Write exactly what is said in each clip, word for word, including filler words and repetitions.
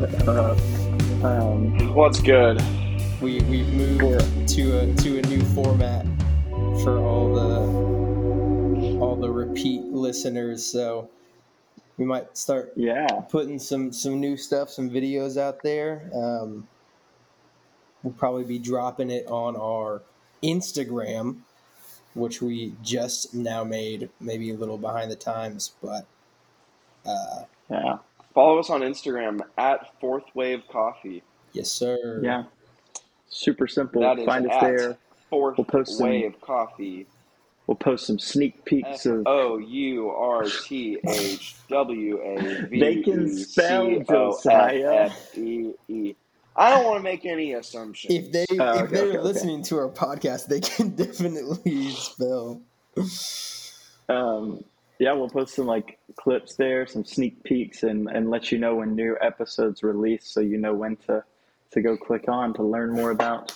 what up? Um, What's good? We we moved to a to a new format for all the all the repeat listeners, so we might start yeah putting some some new stuff, some videos out there. Um, we'll probably be dropping it on our Instagram, which we just now made, maybe a little behind the times, but uh, yeah. Follow us on Instagram at Fourth Wave Coffee. Yes, sir. Yeah. Super simple. That Find is us at there. Fourth we'll post Wave some, Coffee. We'll post some sneak peeks of F O U R T H W A V E C O F F E E. They can spell Josiah. I don't want to make any assumptions. If they oh, okay, if they're okay, listening okay. to our podcast, they can definitely spell. Um. Yeah, we'll post some like clips there, some sneak peeks, and, and let you know when new episodes release, so you know when to, to go click on to learn more about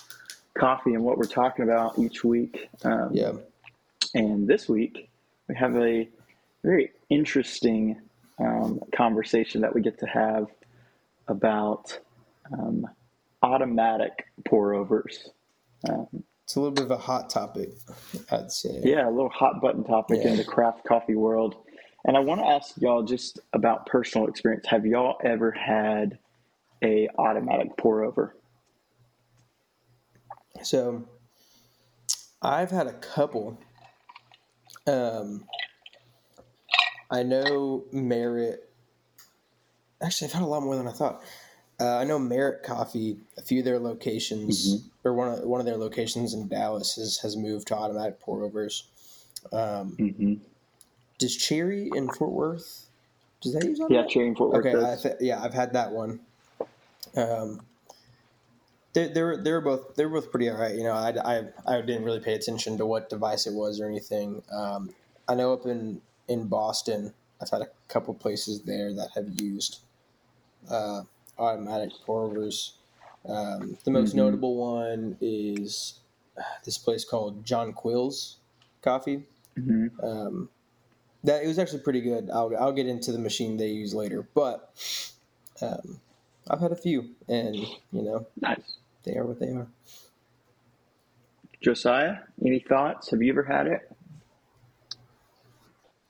coffee and what we're talking about each week. Um, yeah. And this week we have a very interesting um, conversation that we get to have about um, automatic pour overs. Um, It's a little bit of a hot topic, I'd say. Yeah, a little hot button topic yeah. in the craft coffee world. And I want to ask y'all just about personal experience. Have y'all ever had a automatic pour over? So I've had a couple. Um, I know Merit. Actually, I've had a lot more than I thought. Uh, I know Merit Coffee, a few of their locations, mm-hmm. or one of one of their locations in Dallas has, has moved to automatic pour-overs. Um, mm-hmm. Does Cherry in Fort Worth, does that use automatic? Yeah, Cherry in Fort Worth okay, does. I th- yeah, I've had that one. Um, they're, they're, they're, both, they're both pretty all right. You know, I, I, I didn't really pay attention to what device it was or anything. Um, I know up in, in Boston, I've had a couple places there that have used uh, – automatic pour-overs. Um, the most mm-hmm. notable one is this place called John Quill's Coffee. Mm-hmm. Um, that it was actually pretty good. I'll I'll get into the machine they use later, but um, I've had a few, and you know, nice. They are what they are. Josiah, any thoughts? Have you ever had it?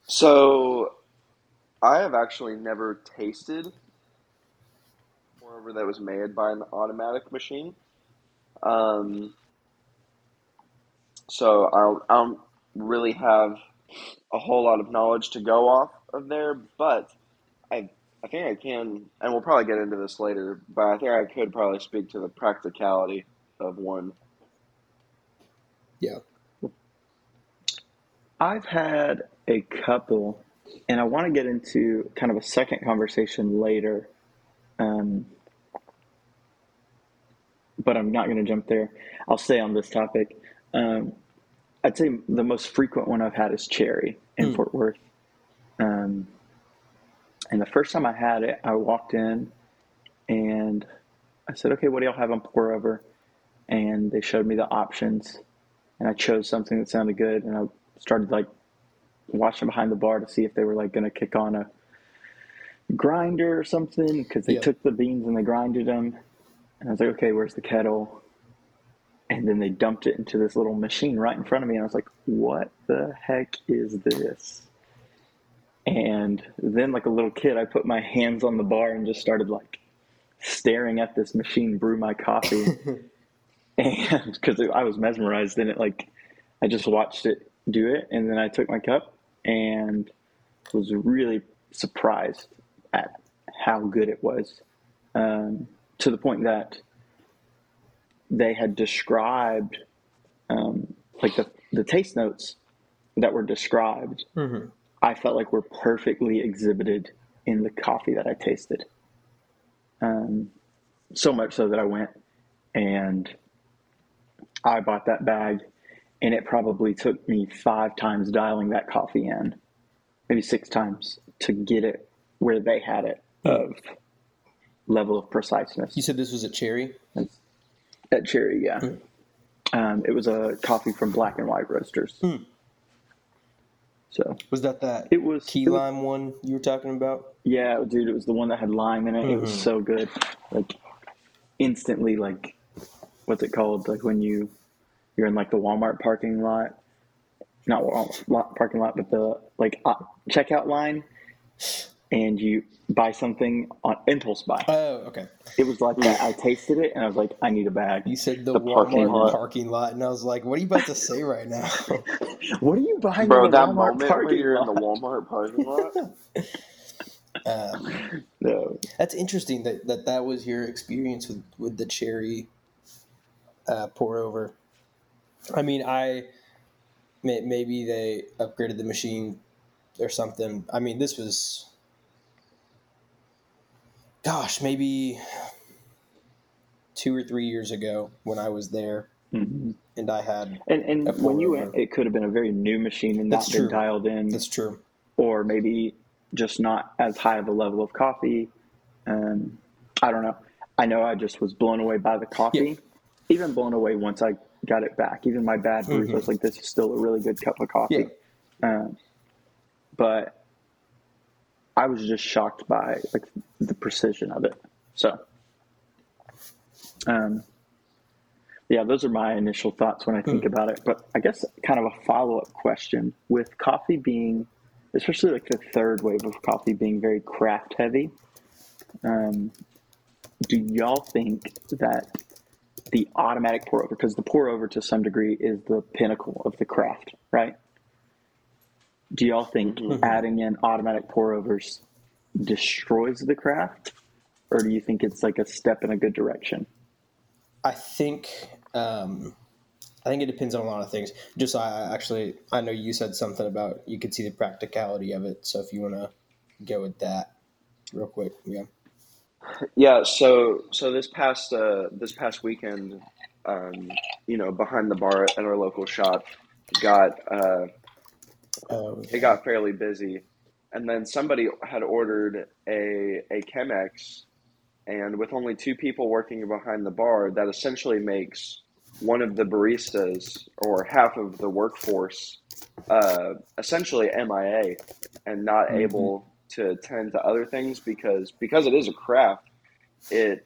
So, I have actually never tasted that was made by an automatic machine. Um, so I, I don't really have a whole lot of knowledge to go off of there, but I I think I can, and we'll probably get into this later, but I think I could probably speak to the practicality of one. Yeah. I've had a couple, and I want to get into kind of a second conversation later. Um, But I'm not going to jump there. I'll stay on this topic. Um, I'd say the most frequent one I've had is Cherry in mm. Fort Worth. Um, and the first time I had it, I walked in and I said, okay, what do y'all have on pour over? And they showed me the options, and I chose something that sounded good. And I started like watching behind the bar to see if they were like going to kick on a grinder or something, because they yeah. took the beans and they grinded them. And I was like, okay, where's the kettle? And then they dumped it into this little machine right in front of me. And I was like, what the heck is this? And then like a little kid, I put my hands on the bar and just started like staring at this machine brew my coffee. And because I was mesmerized in it, like I just watched it do it. And then I took my cup and was really surprised at how good it was. Um, to the point that they had described um, like the, the taste notes that were described, mm-hmm. I felt like were perfectly exhibited in the coffee that I tasted. Um, so much so that I went and I bought that bag, and it probably took me five times dialing that coffee in, maybe six times, to get it where they had it mm-hmm. of level of preciseness. You said this was at Cherry? At Cherry, yeah. Mm. Um, it was a coffee from Black and White Roasters. Mm. So was that that it was, key it was, lime one you were talking about? Yeah, dude, it was the one that had lime in it. Mm-hmm. It was so good. Like instantly, like what's it called? Like when you you're in like the Walmart parking lot, not Walmart parking lot, but the like uh, checkout line, and you buy something on impulse buy. Oh, okay. It was like that. I tasted it and I was like, I need a bag. You said the, the Walmart parking lot. parking lot, and I was like, what are you about to say right now? What are you buying? Bro, in the that Walmart moment where you're lot? in the Walmart parking lot. um, no, that's interesting that, that that was your experience with with the cherry uh, pour over. I mean, I maybe they upgraded the machine or something. I mean, this was. Gosh, maybe two or three years ago when I was there, mm-hmm. and I had and and a when you went, it could have been a very new machine and That's not true. been dialed in. That's true. Or maybe just not as high of a level of coffee. Um, I don't know. I know I just was blown away by the coffee. Yeah. Even blown away once I got it back. Even my bad brews, mm-hmm. I was like, "This is still a really good cup of coffee." Yeah. Um, but. I was just shocked by like the precision of it. So, um, yeah, those are my initial thoughts when I think mm. about it. But I guess kind of a follow-up question with coffee being, especially like the third wave of coffee being very craft heavy. Um, do y'all think that the automatic pour over, because the pour over to some degree is the pinnacle of the craft, right? Do y'all think mm-hmm. adding in automatic pour-overs destroys the craft, or do you think it's like a step in a good direction? I think um, I think it depends on a lot of things. Just I actually I know you said something about you could see the practicality of it, so if you want to go with that real quick, yeah. Yeah. So so this past uh, this past weekend, um, you know, behind the bar at our local shop, got. Uh, Oh, okay. It got fairly busy, and then somebody had ordered a a Chemex, and with only two people working behind the bar, that essentially makes one of the baristas or half of the workforce uh, essentially M I A and not mm-hmm. able to attend to other things because because it is a craft. It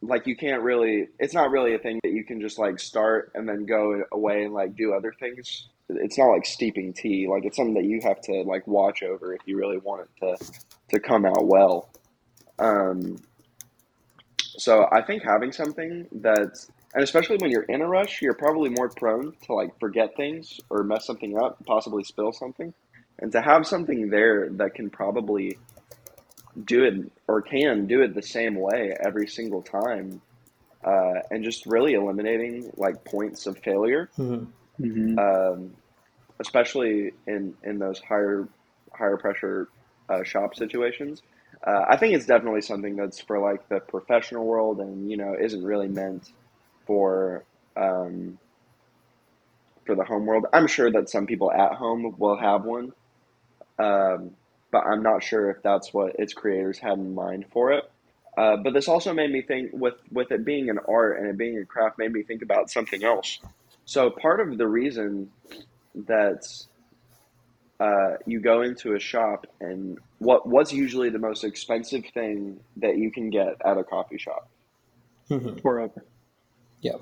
like you can't really. It's not really a thing that you can just like start and then go away and like do other things. It's not like steeping tea. Like it's something that you have to like watch over if you really want it to, to come out well. Um, so I think having something that's, and especially when you're in a rush, you're probably more prone to like forget things or mess something up, possibly spill something. And to have something there that can probably do it or can do it the same way every single time. Uh, and just really eliminating like points of failure. Mm-hmm. Mm-hmm. Um, especially in, in those higher higher pressure uh, shop situations, uh, I think it's definitely something that's for like the professional world, and you know isn't really meant for um, for the home world. I'm sure that some people at home will have one, um, but I'm not sure if that's what its creators had in mind for it. Uh, but this also made me think with with it being an art and it being a craft, made me think about something else. So part of the reason that uh, you go into a shop and what was usually the most expensive thing that you can get at a coffee shop, mm-hmm. pour over, yeah,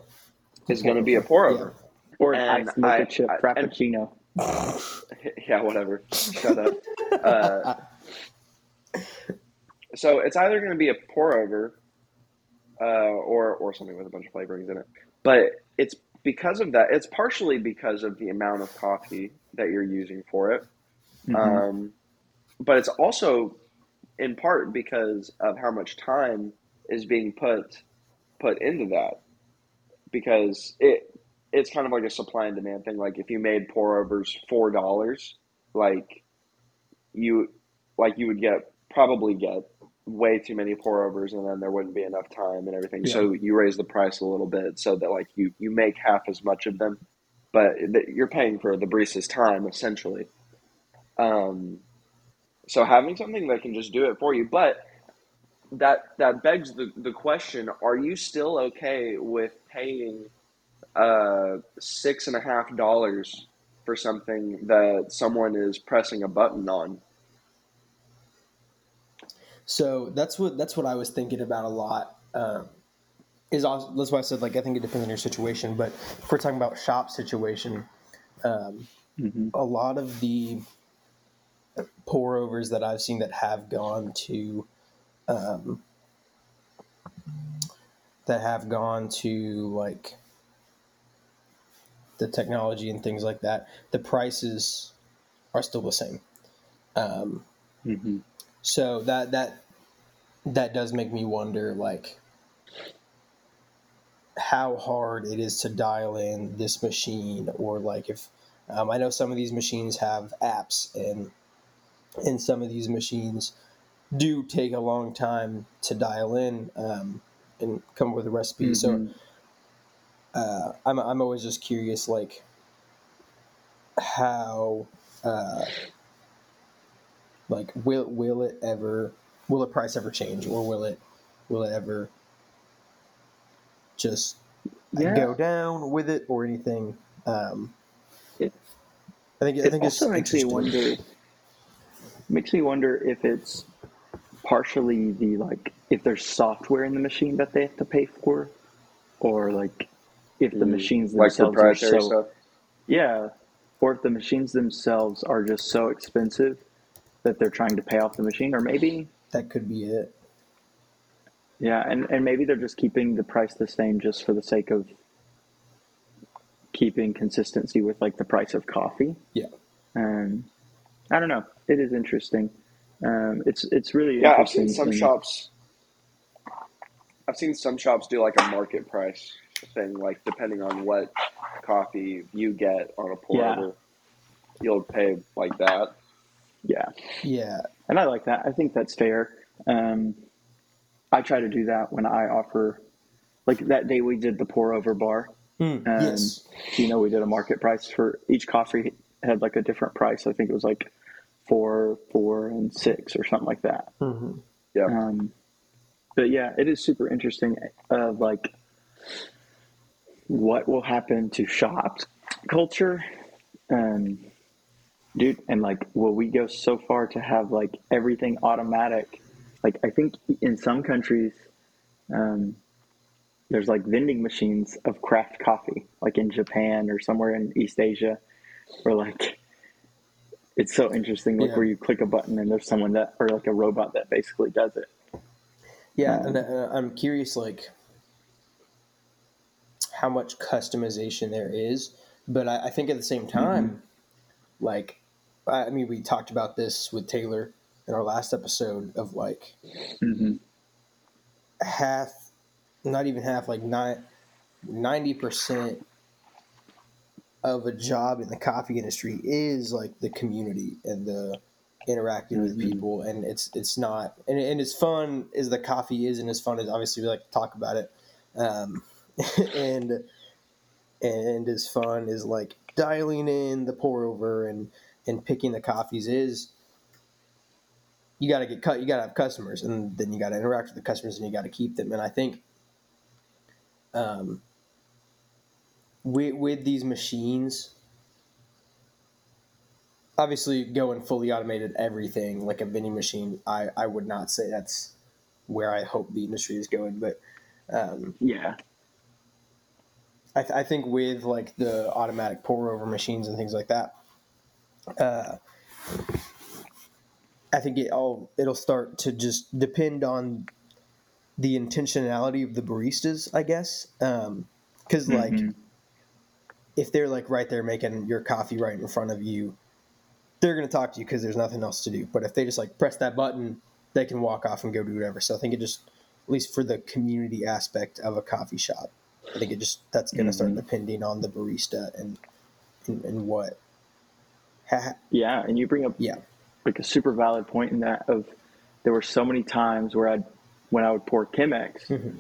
is going to be a pour over yeah. or an ice mocha chip frappuccino. Uh, yeah, whatever. Shut up. Uh, so it's either going to be a pour over uh, or or something with a bunch of flavorings in it, but it's. Because of that, it's partially because of the amount of coffee that you're using for it. Mm-hmm. Um, but it's also in part because of how much time is being put put into that. Because it it's kind of like a supply and demand thing. Like if you made pour overs four dollars, like you like you would get probably get way too many pour overs, and then there wouldn't be enough time and everything. Yeah. So you raise the price a little bit so that like you, you make half as much of them, but th- you're paying for the barista's time essentially. Um, so having something that can just do it for you, but that, that begs the, the question, are you still okay with paying uh six and a half dollars for something that someone is pressing a button on. So that's what that's what I was thinking about a lot. Um, is also, that's why I said, like, I think it depends on your situation. But if we're talking about shop situation, um, mm-hmm. a lot of the pour overs that I've seen that have gone to um, that have gone to like the technology and things like that, the prices are still the same. Um, mm-hmm. So that that that does make me wonder, like, how hard it is to dial in this machine, or like if um, I know some of these machines have apps, and and some of these machines do take a long time to dial in um, and come up with a recipe. Mm-hmm. So uh, I'm I'm always just curious, like how. Uh, Like, will will it ever, will the price ever change, or will it, will it ever just yeah. go down with it or anything? Um, it, I think it I think also it's makes me wonder. Makes me wonder if it's partially the like if there's software in the machine that they have to pay for, or like if the mm, machines themselves like are so stuff. yeah, or if the machines themselves are just so expensive that they're trying to pay off the machine, or maybe that could be it. Yeah. And, and maybe they're just keeping the price the same just for the sake of keeping consistency with like the price of coffee. Yeah. And um, I don't know. It is interesting. Um, it's, it's really, yeah, I've seen some thing. shops. I've seen some shops do like a market price thing, like depending on what coffee you get on a pour yeah. over, you'll pay like that. Yeah. Yeah. And I like that. I think that's fair. Um, I try to do that when I offer, like that day we did the pour over bar. Mm, and, yes. you know, we did a market price for each coffee had like a different price. I think it was like four, four and six or something like that. Mm-hmm. Yeah. Um, but yeah, it is super interesting of like what will happen to shop culture. Um, Dude, and like, will we go so far to have like everything automatic? Like, I think in some countries, um, there's like vending machines of craft coffee, like in Japan or somewhere in East Asia, where like, it's so interesting, like yeah. where you click a button and there's someone that, or like a robot that basically does it. Yeah, um, and uh, I'm curious, like, how much customization there is, but I, I think at the same time, mm-hmm. like, I mean, we talked about this with Taylor in our last episode of like mm-hmm. half, not even half, like not ninety percent of a job in the coffee industry is like the community and the interacting mm-hmm. with people. And it's, it's not, and, and as fun as the coffee is and as fun as obviously we like to talk about it. Um, and, and as fun as like dialing in the pour over and, and picking the coffees is, you got to get cut. You got to have customers, and then you got to interact with the customers, and you got to keep them. And I think, um, with, with these machines, obviously going fully automated, everything like a vending machine, I, I would not say that's where I hope the industry is going, but, um, yeah. I, th- I think with like the automatic pour over machines and things like that, uh, I think it all it'll start to just depend on the intentionality of the baristas, I guess. Um, cause like mm-hmm. if they're like right there making your coffee right in front of you, they're going to talk to you cause there's nothing else to do. But if they just like press that button, they can walk off and go do whatever. So I think it just, at least for the community aspect of a coffee shop, I think it just that's going to start mm-hmm. depending on the barista and and, and what. Ha- yeah, and you bring up yeah. like a super valid point in that of there were so many times where I when I would pour Chemex, mm-hmm.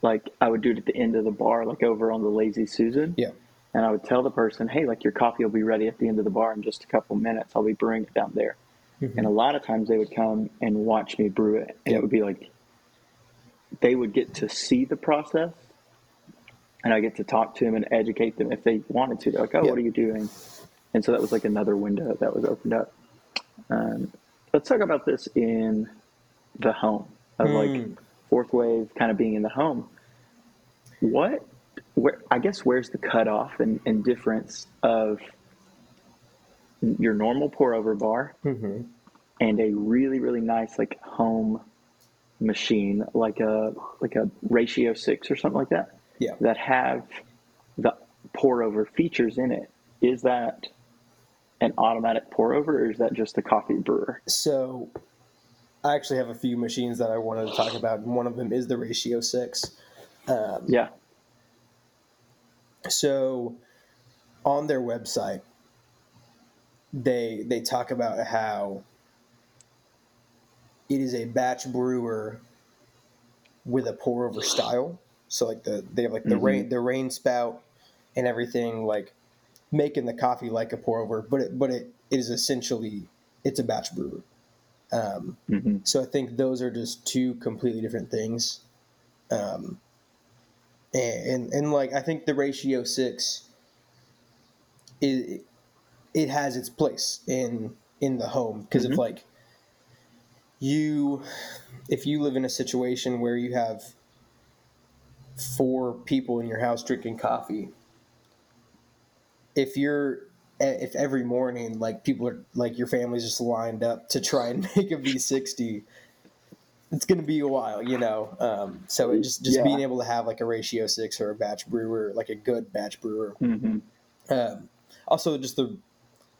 like I would do it at the end of the bar, like over on the Lazy Susan. Yeah, and I would tell the person, hey, like your coffee will be ready at the end of the bar in just a couple minutes. I'll be brewing it down there, mm-hmm. and a lot of times they would come and watch me brew it, and yeah. it would be like they would get to see the process. And I get to talk to them and educate them if they wanted to. They're like, oh, yeah. what are you doing? And so that was like another window that was opened up. Um, let's talk about this in the home of mm. like fourth wave kind of being in the home. What, where, I guess, where's the cutoff and, and difference of your normal pour over bar mm-hmm. and a really, really nice like home machine, like a, like a Ratio six or something like that, yeah, that have the pour over features in it? Is that an automatic pour over, or is that just the coffee brewer? So I actually have a few machines that I wanted to talk about, and one of them is the Ratio six. Um, yeah. So on their website, they they talk about how it is a batch brewer with a pour over style. So like the they have like the mm-hmm. rain the rain spout and everything, like making the coffee like a pour over, but it, but it, it is essentially it's a batch brewer. Um, mm-hmm. So I think those are just two completely different things. Um, and, and, and like, I think the Ratio six is, it has its place in, in the home. Cause mm-hmm. if like you, if you live in a situation where you have four people in your house drinking coffee, if you're, if every morning, like people are like your family's just lined up to try and make a V sixty, it's going to be a while, you know? Um, so it just, just yeah. being able to have like a Ratio six or a batch brewer, like a good batch brewer. Mm-hmm. Um, also just the,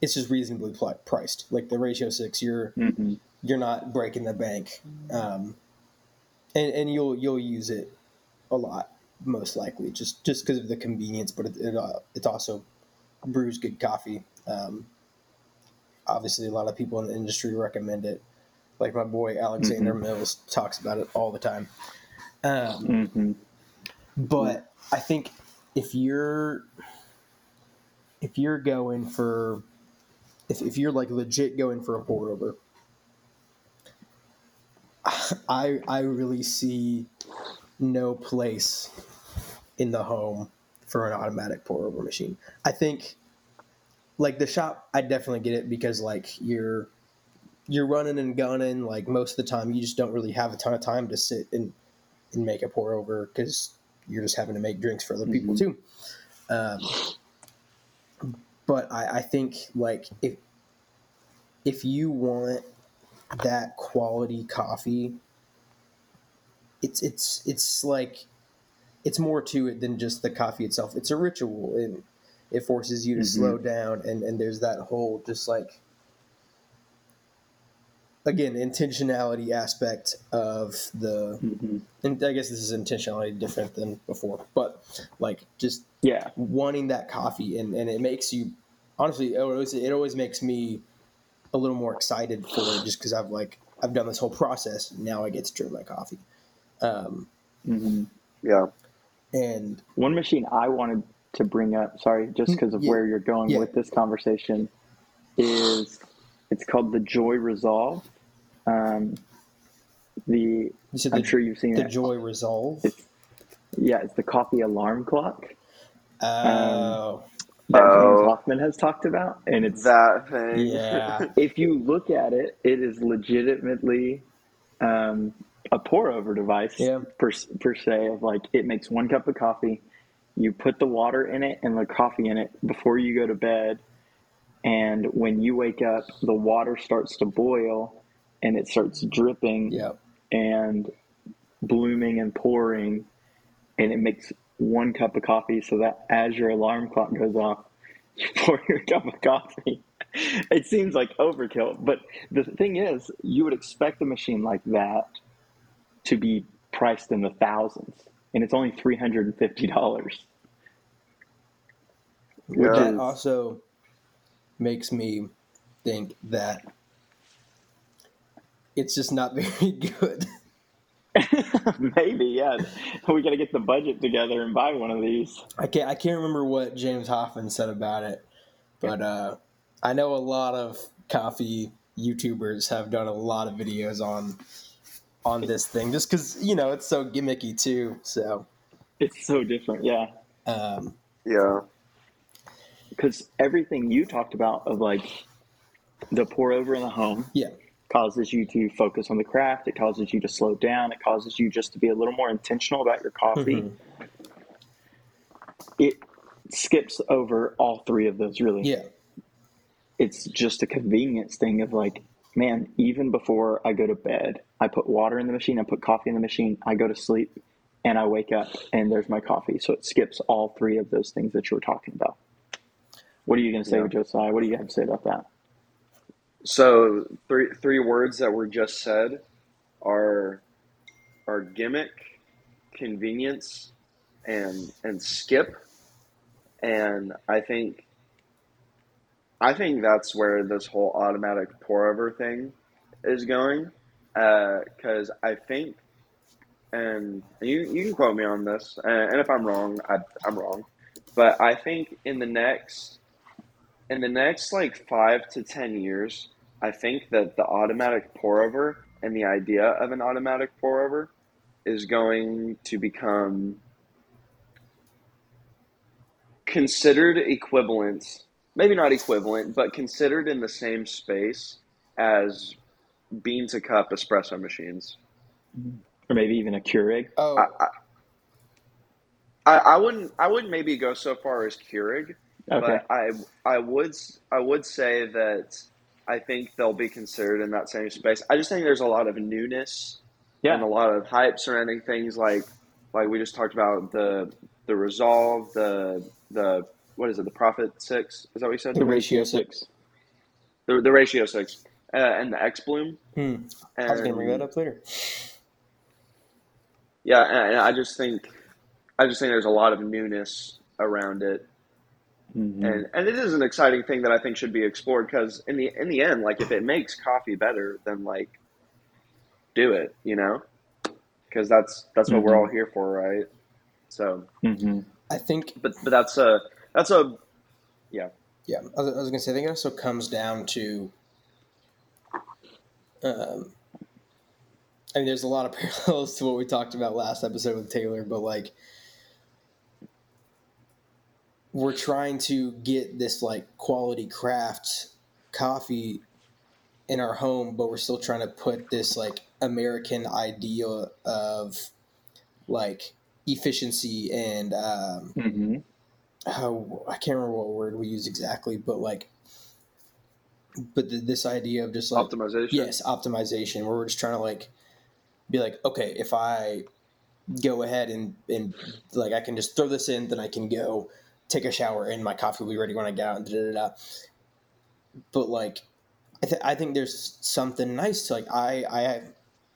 it's just reasonably priced. Like the Ratio six, you're, mm-hmm. you're not breaking the bank. Um, and, and you'll, you'll use it a lot, most likely just, just cause of the convenience, but it, it uh, it's also brews good coffee. Um, obviously a lot of people in the industry recommend it. Like my boy Alexander mm-hmm. Mills talks about it all the time. Um, mm-hmm. But I think if you're if you're going for if if you're like legit going for a pour over, I I really see no place in the home for an automatic pour over machine. I think like the shop, I definitely get it because like you're you're running and gunning, like most of the time you just don't really have a ton of time to sit and, and make a pour over because you're just having to make drinks for other mm-hmm. people too. Um, but I, I think like if, if you want that quality coffee, it's, it's, it's like, it's more to it than just the coffee itself. It's a ritual and it forces you to mm-hmm. slow down. And, and there's that whole, just like, again, intentionality aspect of the, mm-hmm. and I guess this is intentionality different than before, but like just yeah, wanting that coffee and, and it makes you, honestly, it always, it always makes me a little more excited for it just because I've like, I've done this whole process. Now I get to drink my coffee. Um, mm-hmm. Yeah. And one machine I wanted to bring up, sorry, just because of yeah, where you're going yeah. with this conversation is it's called the Joy Resolve. Um, the, so the I'm sure you've seen the it. Joy Resolve. It's, yeah, it's the coffee alarm clock. Oh, um, that oh. James Hoffmann has talked about, and it's that thing. Yeah. If you look at it, it is legitimately um, a pour over device yeah. per per se. Of like, it makes one cup of coffee. You put the water in it and the coffee in it before you go to bed. And when you wake up, the water starts to boil and it starts dripping yep. and blooming and pouring, and it makes one cup of coffee so that as your alarm clock goes off, you pour your cup of coffee. It seems like overkill, but the thing is, you would expect a machine like that to be priced in the thousands, and it's only three hundred fifty dollars. Which yeah. is also... makes me think that it's just not very good. Maybe, yeah. We got to get the budget together and buy one of these. I can't, I can't remember what James Hoffmann said about it, but uh, I know a lot of coffee YouTubers have done a lot of videos on on this thing, just because, you know, it's so gimmicky too. So it's so different, yeah. Um, yeah. because everything you talked about of like the pour over in the home yeah. causes you to focus on the craft. It causes you to slow down. It causes you just to be a little more intentional about your coffee. Mm-hmm. It skips over all three of those really. Yeah. It's just a convenience thing of like, man, even before I go to bed, I put water in the machine, I put coffee in the machine, I go to sleep, and I wake up, and there's my coffee. So it skips all three of those things that you were talking about. What are you going to say, yeah. Josiah? What do you have to say about that? So three three words that were just said are are gimmick, convenience, and and skip. And I think I think that's where this whole automatic pour-over thing is going, because uh, I think, and you you can quote me on this, and, and if I'm wrong, I, I'm wrong, but I think in the next, in the next like five to ten years, I think that the automatic pour-over and the idea of an automatic pour-over is going to become considered equivalent. Maybe not equivalent, but considered in the same space as bean-to-cup espresso machines. Or maybe even a Keurig. Oh. I, I, I wouldn't I wouldn't maybe go so far as Keurig, okay. but I I would I would say that I think they'll be considered in that same space. I just think there's a lot of newness yeah. and a lot of hype surrounding things like like we just talked about the the Resolve, the the what is it, the Profit six? Is that what you said? The Ratio six. The the Ratio six. Uh, and the X-Bloom. Hmm. I was going to bring that up later. Yeah, and I just think I just think there's a lot of newness around it. Mm-hmm. And and it is an exciting thing that I think should be explored, because in the in the end, like, if it makes coffee better, then, like, do it, you know? Because that's, that's what mm-hmm. we're all here for, right? So. Mm-hmm. I think... But, but that's a... That's a, yeah. Yeah, I was, I was going to say, I think it also comes down to, um, I mean, there's a lot of parallels to what we talked about last episode with Taylor, but, like, we're trying to get this, like, quality craft coffee in our home, but we're still trying to put this, like, American ideal of, like, efficiency and, um, mm-hmm. how I can't remember what word we use exactly, but like, but the, this idea of just like optimization, yes, optimization, where we're just trying to like be like, okay, if I go ahead and, and like I can just throw this in, then I can go take a shower and my coffee will be ready when I get out. And da, da, da, da. But like, I, th- I think there's something nice to like, I, I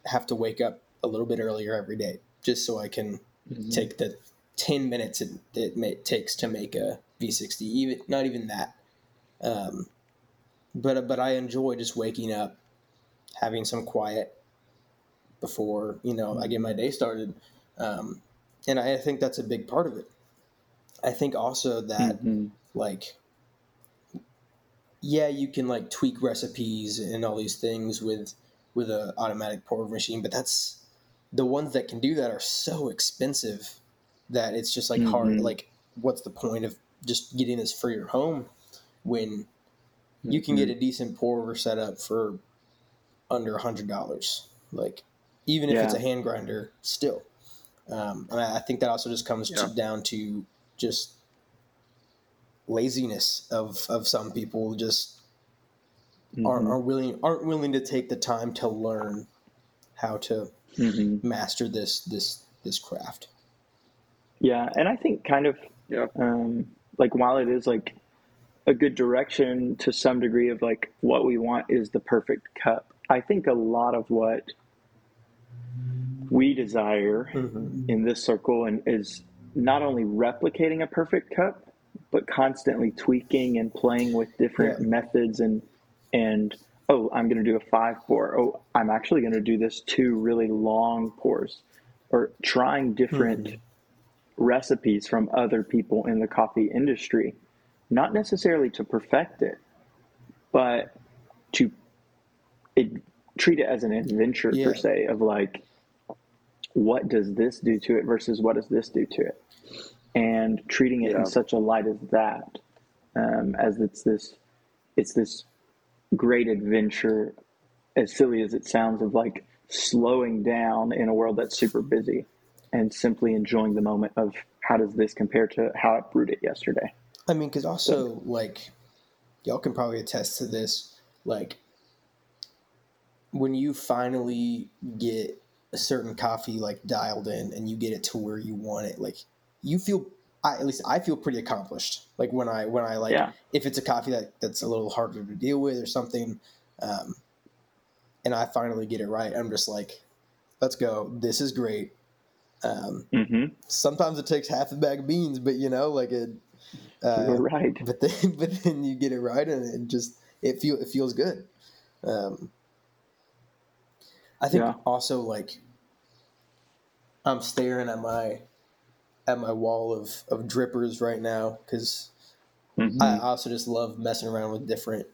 have to wake up a little bit earlier every day just so I can mm-hmm. take the ten minutes it, it, may, it takes to make a V sixty, even not even that. Um, but but I enjoy just waking up, having some quiet before, you know, I get my day started. Um, and I think that's a big part of it. I think also that, mm-hmm. like, yeah, you can, like, tweak recipes and all these things with with an automatic pour machine, but that's the ones that can do that are so expensive that it's just like mm-hmm. hard, like what's the point of just getting this for your home when you can mm-hmm. get a decent pour over setup for under a hundred dollars, like even if yeah. it's a hand grinder still. Um, and I think that also just comes yeah. to, down to just laziness of, of some people just mm-hmm. aren't, aren't willing, aren't willing to take the time to learn how to mm-hmm. master this, this, this craft. Yeah, and I think kind of yeah. um, like while it is like a good direction to some degree of like what we want is the perfect cup, I think a lot of what we desire mm-hmm. in this circle and is not only replicating a perfect cup, but constantly tweaking and playing with different yeah. methods and and oh, I'm going to do a five pour. Oh, I'm actually going to do this two really long pours, or trying different mm-hmm. recipes from other people in the coffee industry, not necessarily to perfect it, but to it, treat it as an adventure yeah. per se of like, what does this do to it versus what does this do to it? And treating it yeah. in such a light as that um, as it's this, it's this great adventure, as silly as it sounds, of like slowing down in a world that's super busy and simply enjoying the moment of how does this compare to how I brewed it yesterday. I mean, because also, so, like, y'all can probably attest to this, like, when you finally get a certain coffee, like, dialed in and you get it to where you want it, like, you feel, I, at least I feel pretty accomplished. Like, when I, when I like, yeah. if it's a coffee that, that's a little harder to deal with or something, um, and I finally get it right, I'm just like, let's go. This is great. Um, mm-hmm. Sometimes it takes half a bag of beans, but, you know, like, it, uh, You're right. But then, but then you get it right, and it just it feel it feels good. Um, I think yeah. also, like, I'm staring at my at my wall of, of drippers right now because mm-hmm. I also just love messing around with different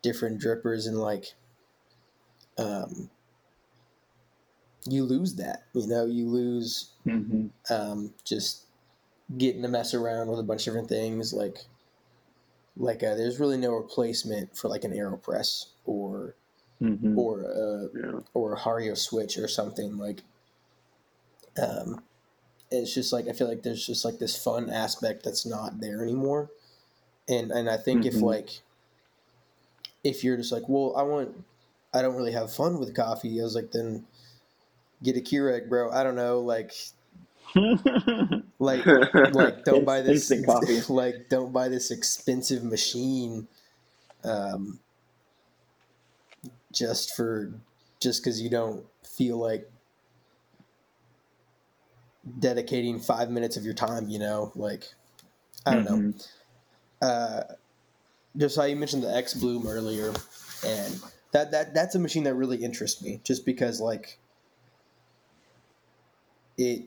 different drippers, and like, um, you lose that, you know, you lose mm-hmm. um just. getting to mess around with a bunch of different things, like, like uh, there's really no replacement for like an AeroPress or mm-hmm. or a, yeah. or a Hario Switch or something. Like, um, it's just like I feel like there's just like this fun aspect that's not there anymore, and and I think mm-hmm. if like if you're just like, well, I want, I don't really have fun with coffee. I was like, then get a Keurig, bro. I don't know, like. Like, like don't buy this. Coffee. Like, don't buy this expensive machine, um, just for just because you don't feel like dedicating five minutes of your time. You know, like, I don't mm-hmm. know. Uh, just how you mentioned the X-Bloom earlier, and that that that's a machine that really interests me, just because like it.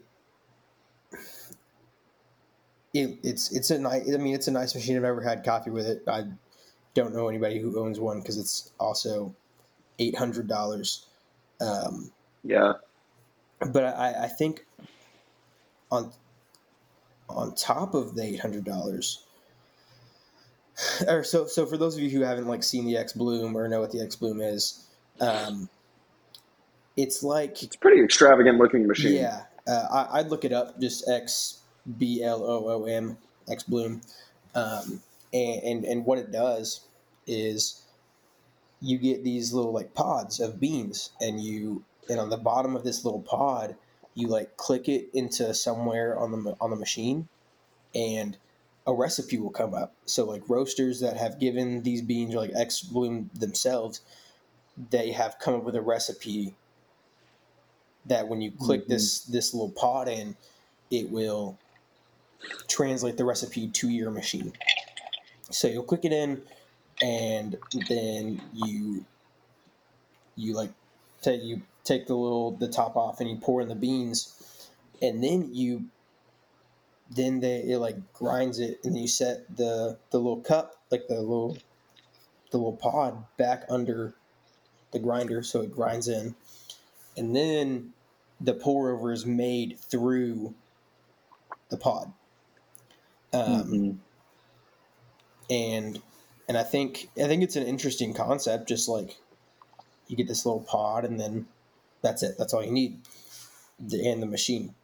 It, it's it's a nice. I mean, it's a nice machine. I've never had coffee with it. I don't know anybody who owns one because it's also eight hundred dollars. Um, yeah, but I, I think on on top of the eight hundred dollars, or so. So for those of you who haven't like seen the X-Bloom or know what the X-Bloom is, um, it's like it's a pretty extravagant looking machine. Yeah, uh, I, I'd look it up. Just X. B L O O M X-Bloom, um, and, and and what it does is you get these little like pods of beans, and you and on the bottom of this little pod you like click it into somewhere on the on the machine, and a recipe will come up. So like roasters that have given these beans or like X-Bloom themselves, they have come up with a recipe that when you click mm-hmm. this this little pod in, it will translate the recipe to your machine. So you'll click it in, and then you you like take you take the little the top off and you pour in the beans, and then you then they it like grinds it, and you set the the little cup, like the little the little pod back under the grinder so it grinds in, and then the pour over is made through the pod. Um, mm-hmm. and, and I think, I think it's an interesting concept. Just like you get this little pod and then that's it. That's all you need. The, and the machine,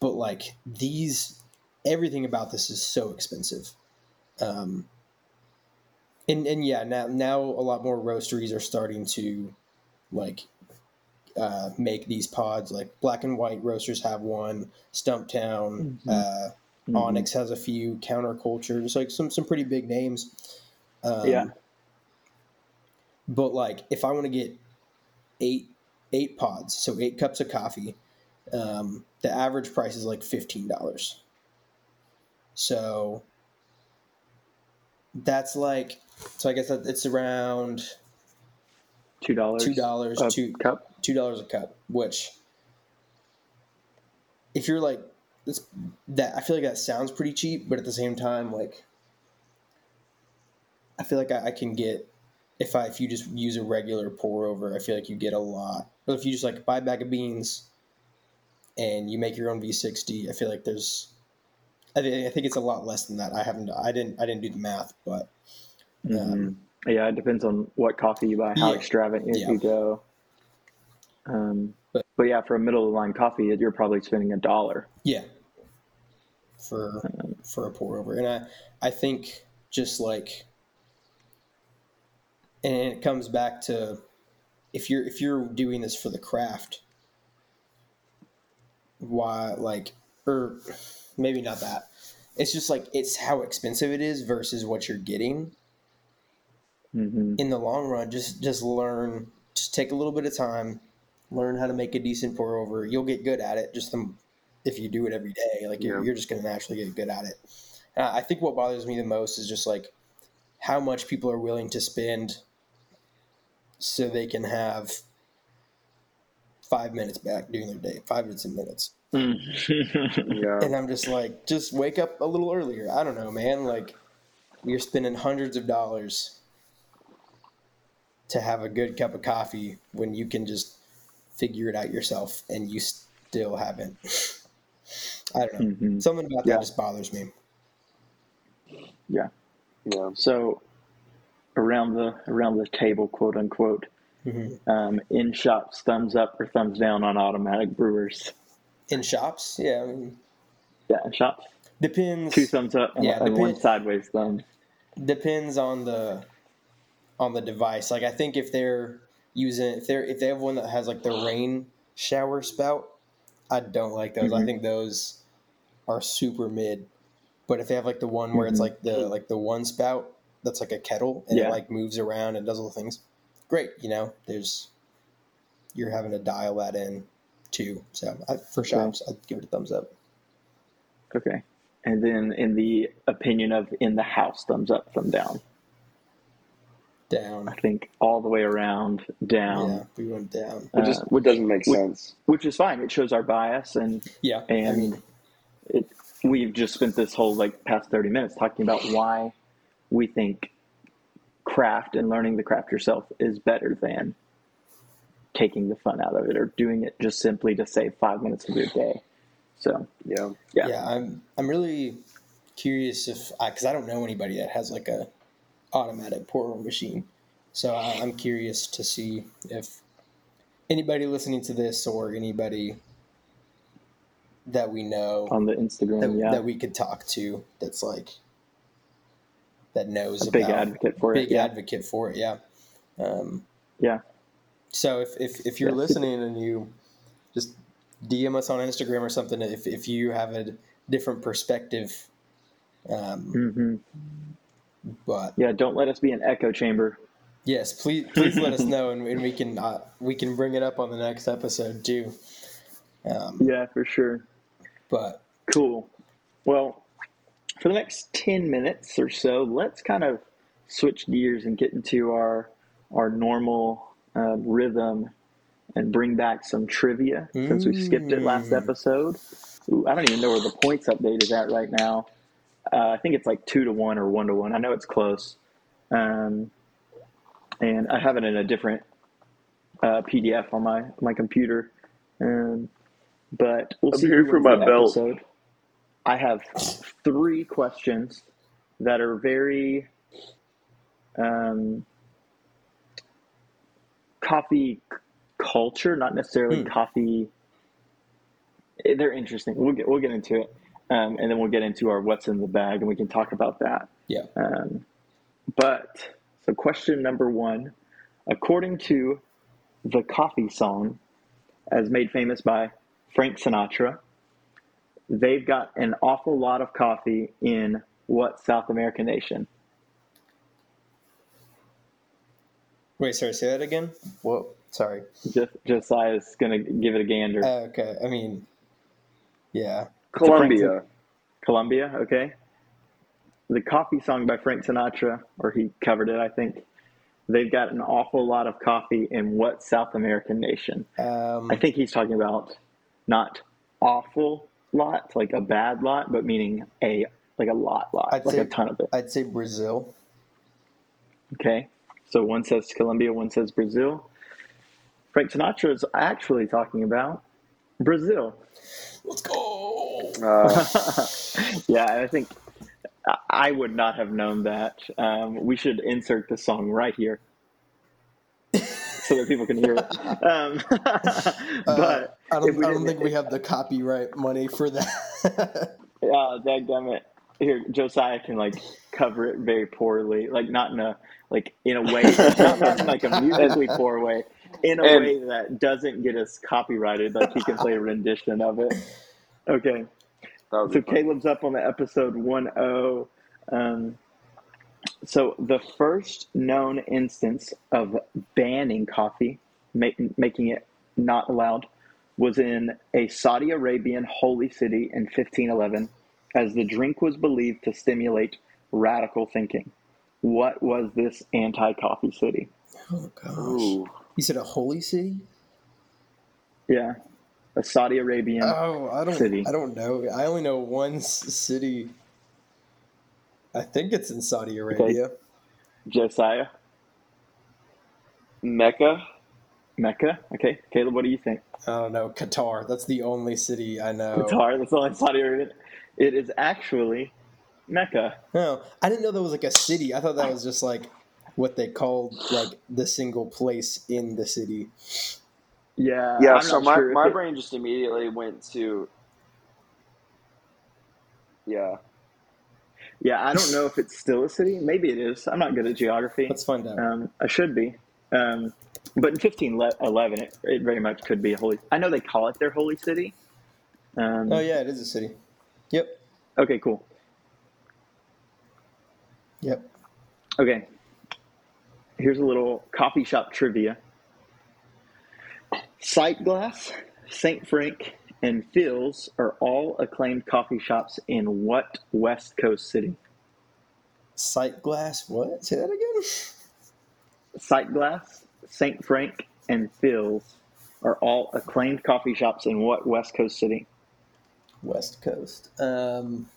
but like these, everything about this is so expensive. Um, and, and yeah, now, now a lot more roasteries are starting to like, uh, make these pods. Like Black and White Roasters have one, Stumptown, mm-hmm. uh, mm-hmm. Onyx has a few, Countercultures, like some, some pretty big names. Um, yeah. But like, if I want to get eight, eight pods, so eight cups of coffee, um, the average price is like fifteen dollars. So that's like, so I guess that it's around two dollars, two dollars a two, cup. Two dollars a cup, which, if you're like, it's, that I feel like that sounds pretty cheap, but at the same time, like, I feel like I, I can get if I if you just use a regular pour over, I feel like you get a lot. But if you just like buy a bag of beans, and you make your own V sixty, I feel like there's I, th- I think it's a lot less than that. I haven't, I didn't, I didn't do the math, but um, mm-hmm. yeah, it depends on what coffee you buy, how yeah. extravagant yeah. you go. Um, but, but yeah, for a middle of the line coffee, you're probably spending a dollar. Yeah. For, um, for a pour over. And I, I think just like, and it comes back to if you're, if you're doing this for the craft, why like, or maybe not that. It's just like, it's how expensive it is versus what you're getting mm-hmm. in the long run. Just, just learn, just take a little bit of time, learn how to make a decent pour over. You'll get good at it. Just the, if you do it every day, like yeah. you're, you're just going to naturally get good at it. Uh, I think what bothers me the most is just like how much people are willing to spend so they can have five minutes back during their day, five to ten minutes. yeah. And I'm just like, just wake up a little earlier. I don't know, man. Like you're spending hundreds of dollars to have a good cup of coffee when you can just figure it out yourself and you still haven't. I don't know. Mm-hmm. Something about yeah. that just bothers me. Yeah. Yeah. So around the around the table, quote unquote, mm-hmm. um, in shops, thumbs up or thumbs down on automatic brewers. In shops, yeah. I mean, yeah, in shops. Depends. Two thumbs up and, yeah, and depends, one sideways thumb. Depends on the on the device. Like I think if they're using if they're if they have one that has like the rain shower spout, I don't like those. Mm-hmm. I think those are super mid. But if they have like the one where it's like the like the one spout that's like a kettle and yeah. it like moves around and does all the things, great. You know, there's you're having to dial that in too. So I, for shops, I'd give it a thumbs up. Okay, and then in the opinion of in the house, thumbs up, thumb down. Down. I think all the way around down. Yeah, we went down. Uh, just, what doesn't make which, sense. Which is fine. It shows our bias and yeah, and I mean, it. We've just spent this whole like past thirty minutes talking about why we think craft and learning the craft yourself is better than taking the fun out of it or doing it just simply to save five minutes of your day. So, yeah. Yeah, yeah I'm I'm really curious if I, cuz I don't know anybody that has like a automatic pour machine. So, I, I'm curious to see if anybody listening to this or anybody that we know on the Instagram that, yeah. that we could talk to that's like that knows a about big advocate for big it big yeah. advocate for it yeah um yeah so if if, if you're yeah. listening and you just D M us on Instagram or something if, if you have a different perspective um mm-hmm. but yeah don't let us be an echo chamber. Yes, please please let us know and, and we can uh, we can bring it up on the next episode too. Um, yeah for sure. But cool. Well, for the next ten minutes or so, let's kind of switch gears and get into our our normal uh, rhythm and bring back some trivia mm. since we skipped it last episode. Ooh, I don't even know where the points update is at right now. Uh, I think it's like two to one or one to one. I know it's close. Um, and I have it in a different uh, P D F on my my computer. Um, but we'll I'm see here for my belt. Episode. I have three questions that are very um, coffee c- culture, not necessarily mm. coffee. They're interesting. We'll get we'll get into it, um, and then we'll get into our what's in the bag, and we can talk about that. Yeah. Um, but so, question number one, according to the coffee song, as made famous by Frank Sinatra, they've got an awful lot of coffee in what South American nation? Wait, sorry, say that again? Whoa, sorry. Just, Josiah's going to give it a gander. Uh, okay, I mean, yeah. Colombia. Colombia, okay. The coffee song by Frank Sinatra, or he covered it, I think. They've got an awful lot of coffee in what South American nation? Um, I think he's talking about not awful lot, like a bad lot, but meaning a like a lot lot, I'd like say, a ton of it. I'd say Brazil. Okay. So one says Colombia, one says Brazil. Frank Sinatra is actually talking about Brazil. Let's go. Uh, Yeah, I think I would not have known that. Um, we should insert the song right here so that people can hear it. Um, but uh, I don't, I don't think we have the copyright money for that. Yeah, dadgummit. Here, Josiah can like cover it very poorly, like not in a like in a way, not, not in like a musically poor way, in a and, way that doesn't get us copyrighted. Like he can play a rendition of it. Okay, so fun. Caleb's up on the episode one oh. Um, so the first known instance of banning coffee, make, making it not allowed, was in a Saudi Arabian holy city in fifteen eleven. As the drink was believed to stimulate radical thinking. What was this anti-coffee city? Oh, gosh. Ooh. You said a holy city? Yeah. A Saudi Arabian oh, I don't, city. I don't know. I only know one city. I think it's in Saudi Arabia. Okay. Josiah? Mecca? Mecca? Okay. Caleb, what do you think? I don't know. Qatar. That's the only city I know. Qatar? That's the only Saudi Arabia. It is actually Mecca. Oh, I didn't know that was like a city. I thought that was just like what they called like the single place in the city. Yeah. Yeah. I'm so my, sure my it... brain just immediately went to. Yeah. Yeah. I don't know if it's still a city. Maybe it is. I'm not good at geography. Let's find out. Um, I should be. Um, but in fifteen eleven, it, it very much could be a holy. I know they call it their holy city. Um, oh yeah, it is a city. Yep. Okay, cool. Yep. Okay. Here's a little coffee shop trivia. Sightglass, Saint Frank, and Phil's are all acclaimed coffee shops in what West Coast city? Sightglass, what? Say that again? Sightglass, Saint Frank, and Phil's are all acclaimed coffee shops in what West Coast city? West Coast. Um,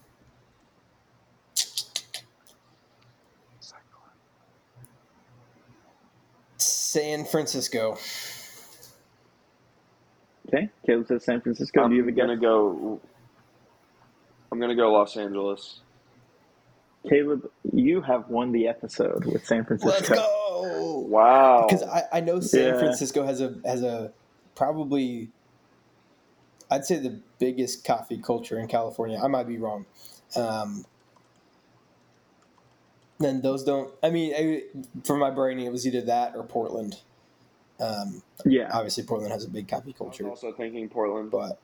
San Francisco. Okay, Caleb says San Francisco. I'm going to go. I'm going to go Los Angeles. Caleb, you have won the episode with San Francisco. Let's go! Wow. Because I, I know San yeah. Francisco has a has a probably. I'd say the biggest coffee culture in California. I might be wrong. Um, then those don't. I mean, I, for my brain, it was either that or Portland. Um, yeah, obviously Portland has a big coffee culture. I was also thinking Portland, but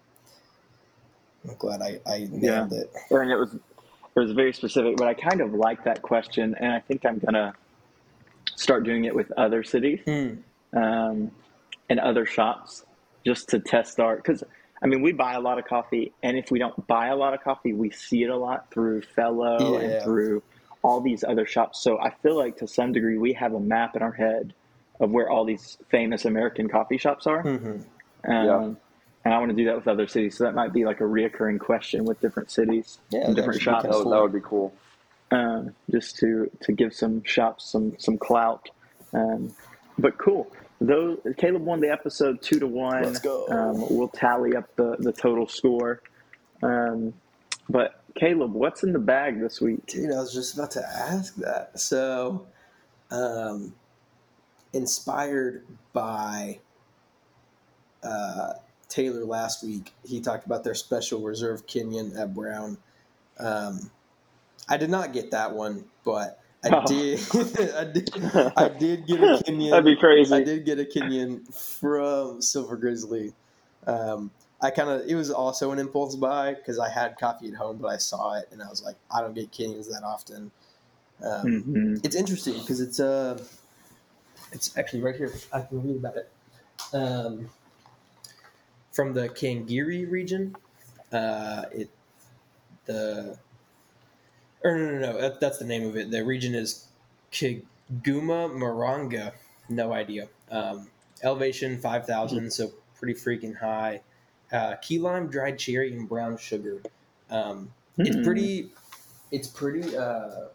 I'm glad I, I nailed yeah. it. And it was it was very specific, but I kind of like that question, and I think I'm gonna start doing it with other cities mm. um, and other shops just to test our because. I mean, we buy a lot of coffee, and if we don't buy a lot of coffee, we see it a lot through Fellow yeah. and through all these other shops. So I feel like to some degree we have a map in our head of where all these famous American coffee shops are. Mm-hmm. Um, yeah. And I want to do that with other cities. So that might be like a reoccurring question with different cities yeah, and different shops. Kind of cool. That would be cool. Um, just to, to give some shops some, some clout. Um, but cool. Though Caleb won the episode two to one. Let's go. Um, we'll tally up the, the total score. Um, but Caleb, what's in the bag this week? Dude, I was just about to ask that. So, um, inspired by uh, Taylor last week, he talked about their special reserve Kenyan at Brown. Um, I did not get that one, but. I did, I did. I did get a Kenyan. That'd be crazy. I did get a Kenyan from Silver Grizzly. Um, I kind of. It was also an impulse buy because I had coffee at home, but I saw it and I was like, I don't get Kenyans that often. Um, mm-hmm. It's interesting because it's uh, it's actually right here. I can read about it. Um, from the Kangiri region, uh, it the. Or no, no, no, that, that's the name of it. The region is Kiguma Maranga. No idea. Um, elevation five thousand, so pretty freaking high. Uh, key lime, dried cherry, and brown sugar. Um, mm-hmm. It's pretty. It's pretty. Uh,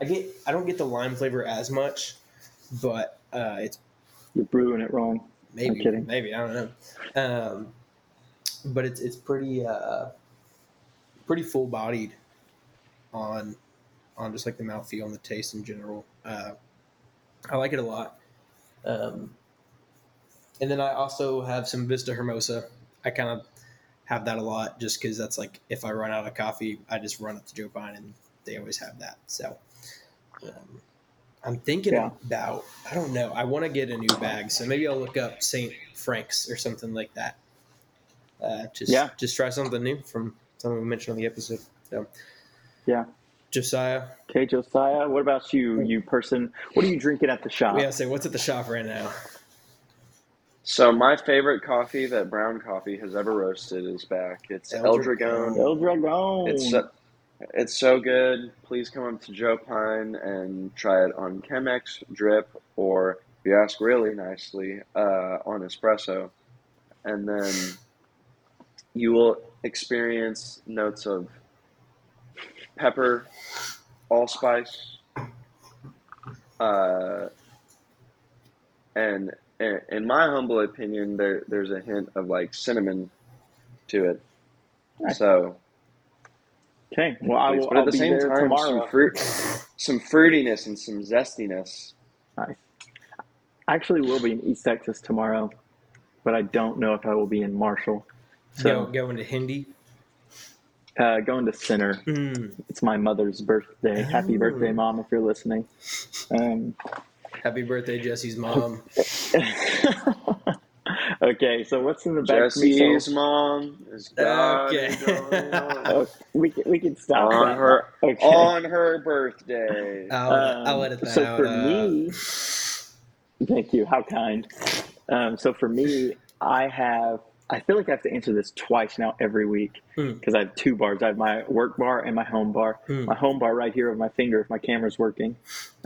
I get. I don't get the lime flavor as much, but uh, it's. You're brewing it wrong. Maybe. I'm kidding. Maybe I don't know. Um, but it's it's pretty. Uh, pretty full bodied on on just like the mouthfeel and the taste in general. Uh, I like it a lot. Um, and then I also have some Vista Hermosa. I kind of have that a lot just because that's like, if I run out of coffee, I just run up to Joe Pine and they always have that. So um, I'm thinking yeah. about, I don't know. I want to get a new bag. So maybe I'll look up Saint Frank's or something like that. Uh, just, yeah. just try something new from something we mentioned on the episode. So yeah. Josiah. Okay, Josiah. What about you, you person? What are you drinking at the shop? Yeah, say, so what's at the shop right now? So my favorite coffee that Brown Coffee has ever roasted is back. It's Eldragon. Eldragon. It's so, it's so good. Please come up to Joe Pine and try it on Chemex, drip, or if you ask really nicely, uh, on espresso. And then you will experience notes of pepper, allspice, uh, and, and in my humble opinion, there there's a hint of like cinnamon to it. Nice. So, okay. Well, I will, but at I'll the same time, tomorrow. some fruit, some fruitiness and some zestiness. Nice. I actually will be in East Texas tomorrow, but I don't know if I will be in Marshall. So Go, going to Hindi. Uh, going to Center. Mm. It's my mother's birthday. Happy birthday, Mom, if you're listening. Um, Happy birthday, Jesse's mom. Okay, so what's in the back? Jesse's mom is God. Okay. oh, we, we can stop on that. Her, okay. On her birthday. I'll, um, I'll edit that so out. So for uh... me, thank you. How kind. Um, so for me, I have I feel like I have to answer this twice now every week because mm. I have two bars. I have my work bar and my home bar. Mm. My home bar right here over my finger if my camera's working.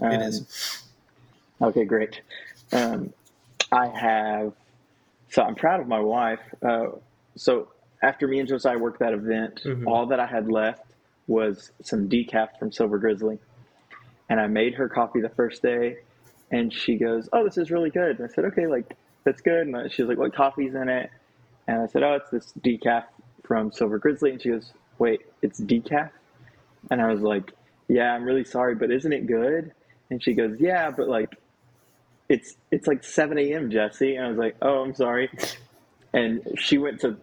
Um, it is. Okay, great. Um, I have – so I'm proud of my wife. Uh, so after me and Josiah worked that event, mm-hmm. all that I had left was some decaf from Silver Grizzly. And I made her coffee the first day, and she goes, oh, this is really good. And I said, okay, like that's good. And she was like, what coffee's in it? And I said, oh, it's this decaf from Silver Grizzly. And she goes, wait, it's decaf? And I was like, yeah, I'm really sorry, but isn't it good? And she goes, yeah, but like, it's it's like seven a.m., Jesse. And I was like, oh, I'm sorry. And she went to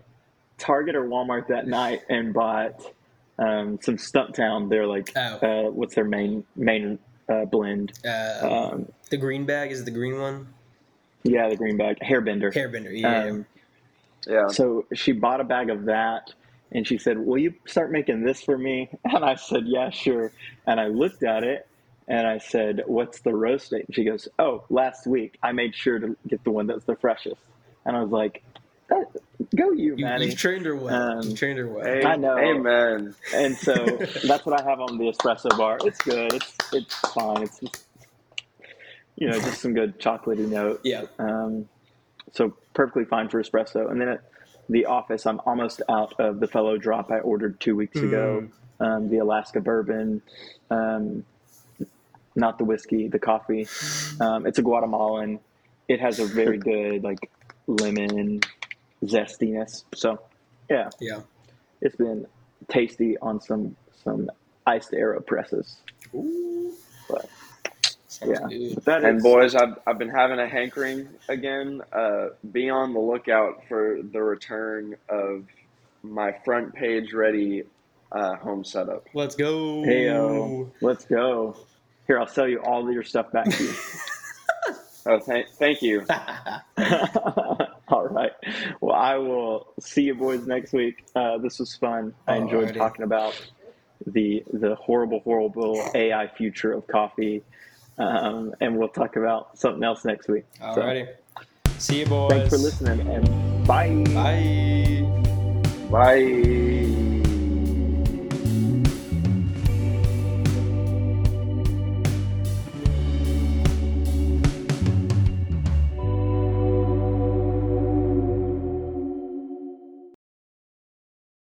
Target or Walmart that night and bought um, some Stumptown. They're like, oh. uh, what's their main main uh, blend? Uh, um, the green bag, is it the green one? Yeah, the green bag, Hairbender. Hairbender, yeah. Um, Yeah. So she bought a bag of that, and she said, will you start making this for me? And I said, yeah, sure. And I looked at it, and I said, what's the roast date? And she goes, oh, last week. I made sure to get the one that's the freshest. And I was like, that, go you, Maddie. You, you trained her well. Um, you trained her well. Hey, I know. Amen. And so that's what I have on the espresso bar. It's good. It's it's fine. It's just, you know, just some good chocolatey note. Yeah. Um, so perfectly fine for espresso. And then at the office, I'm almost out of the Fellow drop I ordered two weeks mm. ago, um, the Alaska bourbon, um, not the whiskey, the coffee. Um, it's a Guatemalan. It has a very good like lemon zestiness. So yeah, yeah, it's been tasty on some, some iced AeroPresses. Ooh. But yeah, that and is, boys, I've I've been having a hankering again. Uh, be on the lookout for the return of my front page ready uh, home setup. Let's go. Heyo, let's go. Here, I'll sell you all of your stuff back to you. oh, thank thank you. All right. Well, I will see you boys next week. Uh, this was fun. I enjoyed Alrighty. talking about the the horrible, horrible A I future of coffee. Um, and we'll talk about something else next week. Alrighty. So, see you, boys. Thanks for listening, and bye. Bye. Bye.